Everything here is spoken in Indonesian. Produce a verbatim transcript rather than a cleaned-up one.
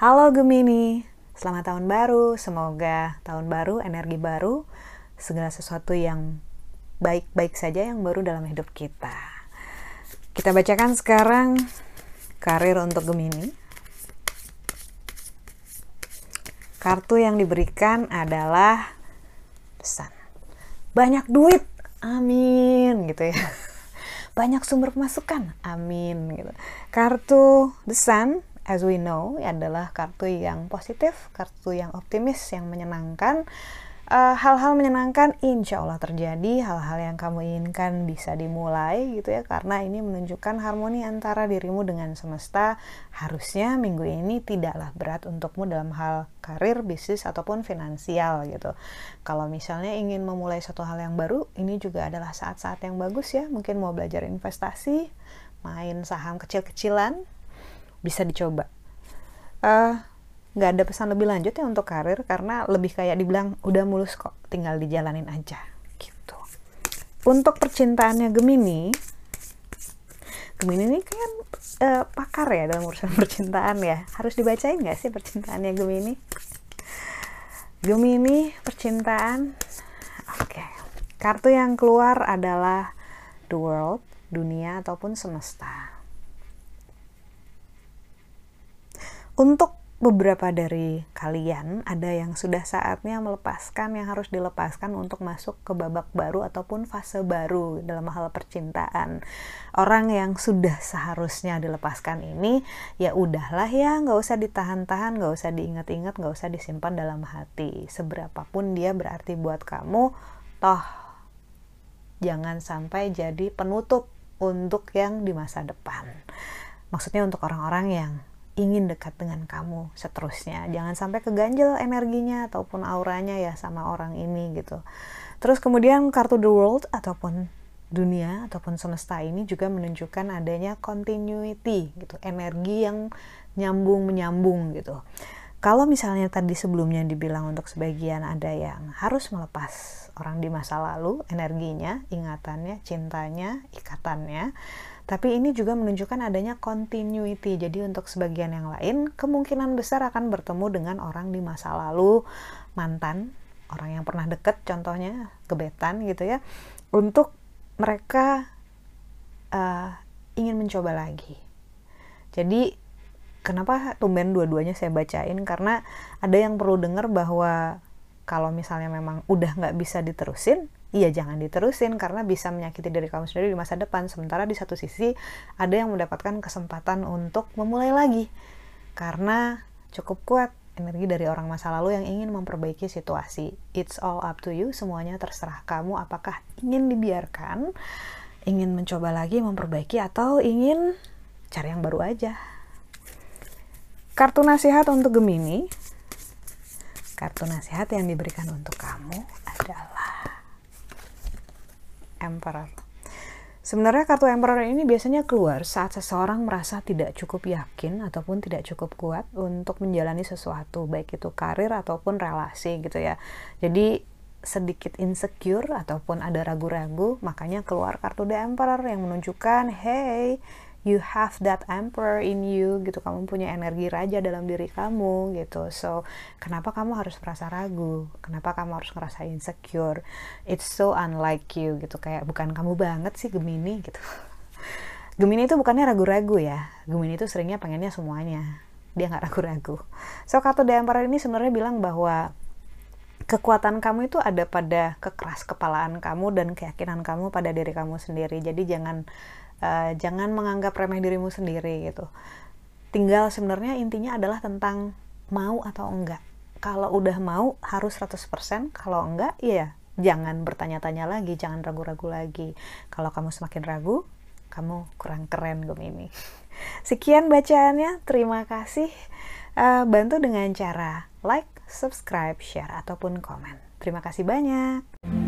Halo Gemini, selamat tahun baru. Semoga tahun baru, energi baru, segala sesuatu yang baik-baik saja yang baru dalam hidup kita. Kita bacakan sekarang karir untuk Gemini. Kartu yang diberikan adalah The Sun. Banyak duit, amin gitu ya. Banyak sumber pemasukan, amin gitu. Kartu The Sun, as we know, adalah kartu yang positif, kartu yang optimis, yang menyenangkan. Hal-hal uh, menyenangkan insya Allah terjadi, hal-hal yang kamu inginkan bisa dimulai gitu ya, karena ini menunjukkan harmoni antara dirimu dengan semesta. Harusnya minggu ini tidaklah berat untukmu dalam hal karir, bisnis, ataupun finansial gitu. Kalau misalnya ingin memulai suatu hal yang baru, ini juga adalah saat-saat yang bagus ya. Mungkin mau belajar investasi, main saham kecil-kecilan, bisa dicoba. Uh, nggak ada pesan lebih lanjut ya untuk karir, karena lebih kayak dibilang udah mulus kok, tinggal dijalanin aja gitu. Untuk percintaannya Gemini, Gemini ini kan uh, pakar ya dalam urusan percintaan ya. Harus dibacain nggak sih percintaannya Gemini? Gemini percintaan, oke. Okay. Kartu yang keluar adalah The World, dunia ataupun semesta. Untuk beberapa dari kalian, ada yang sudah saatnya melepaskan yang harus dilepaskan untuk masuk ke babak baru ataupun fase baru dalam hal percintaan. Orang yang sudah seharusnya dilepaskan ini, ya udahlah ya, nggak usah ditahan-tahan, nggak usah diingat-ingat, nggak usah disimpan dalam hati. Seberapapun dia berarti buat kamu, toh jangan sampai jadi penutup untuk yang di masa depan. Maksudnya untuk orang-orang yang ingin dekat dengan kamu seterusnya, jangan sampai keganjel energinya ataupun auranya ya sama orang ini gitu. Terus kemudian kartu The World ataupun dunia ataupun semesta ini juga menunjukkan adanya continuity gitu, energi yang nyambung-menyambung gitu. Kalau misalnya tadi sebelumnya dibilang untuk sebagian ada yang harus melepas orang di masa lalu, energinya, ingatannya, cintanya, ikatannya, tapi ini juga menunjukkan adanya continuity. Jadi untuk sebagian yang lain, kemungkinan besar akan bertemu dengan orang di masa lalu, mantan, orang yang pernah deket, contohnya gebetan gitu ya. Untuk mereka uh, ingin mencoba lagi. Jadi kenapa tumben dua-duanya saya bacain? Karena ada yang perlu dengar bahwa kalau misalnya memang udah nggak bisa diterusin, iya jangan diterusin, karena bisa menyakiti diri kamu sendiri di masa depan. Sementara di satu sisi ada yang mendapatkan kesempatan untuk memulai lagi karena cukup kuat energi dari orang masa lalu yang ingin memperbaiki situasi. It's all up to you, semuanya terserah kamu, apakah ingin dibiarkan, ingin mencoba lagi memperbaiki, atau ingin cari yang baru aja. Kartu nasihat untuk Gemini, kartu nasihat yang diberikan untuk kamu adalah Emperor. Sebenarnya kartu Emperor ini biasanya keluar saat seseorang merasa tidak cukup yakin ataupun tidak cukup kuat untuk menjalani sesuatu, baik itu karir ataupun relasi gitu ya. Jadi sedikit insecure ataupun ada ragu-ragu, makanya keluar kartu The Emperor yang menunjukkan, hey, you have that Emperor in you gitu. Kamu punya energi raja dalam diri kamu gitu. So, kenapa kamu harus merasa ragu? Kenapa kamu harus ngerasa insecure? It's so unlike you gitu. Kayak bukan kamu banget sih Gemini gitu. Gemini itu bukannya ragu-ragu ya. Gemini itu seringnya pengennya semuanya. Dia nggak ragu-ragu. So, kartu The Emperor ini sebenarnya bilang bahwa kekuatan kamu itu ada pada kekeras kepalaan kamu dan keyakinan kamu pada diri kamu sendiri. Jadi jangan uh, jangan menganggap remeh dirimu sendiri gitu. Tinggal sebenarnya intinya adalah tentang mau atau enggak. Kalau udah mau harus seratus persen, kalau enggak ya jangan bertanya-tanya lagi, jangan ragu-ragu lagi. Kalau kamu semakin ragu, kamu kurang keren Gemini. Sekian bacaannya, terima kasih. Uh, bantu dengan cara like, subscribe, share, ataupun komen. Terima kasih banyak.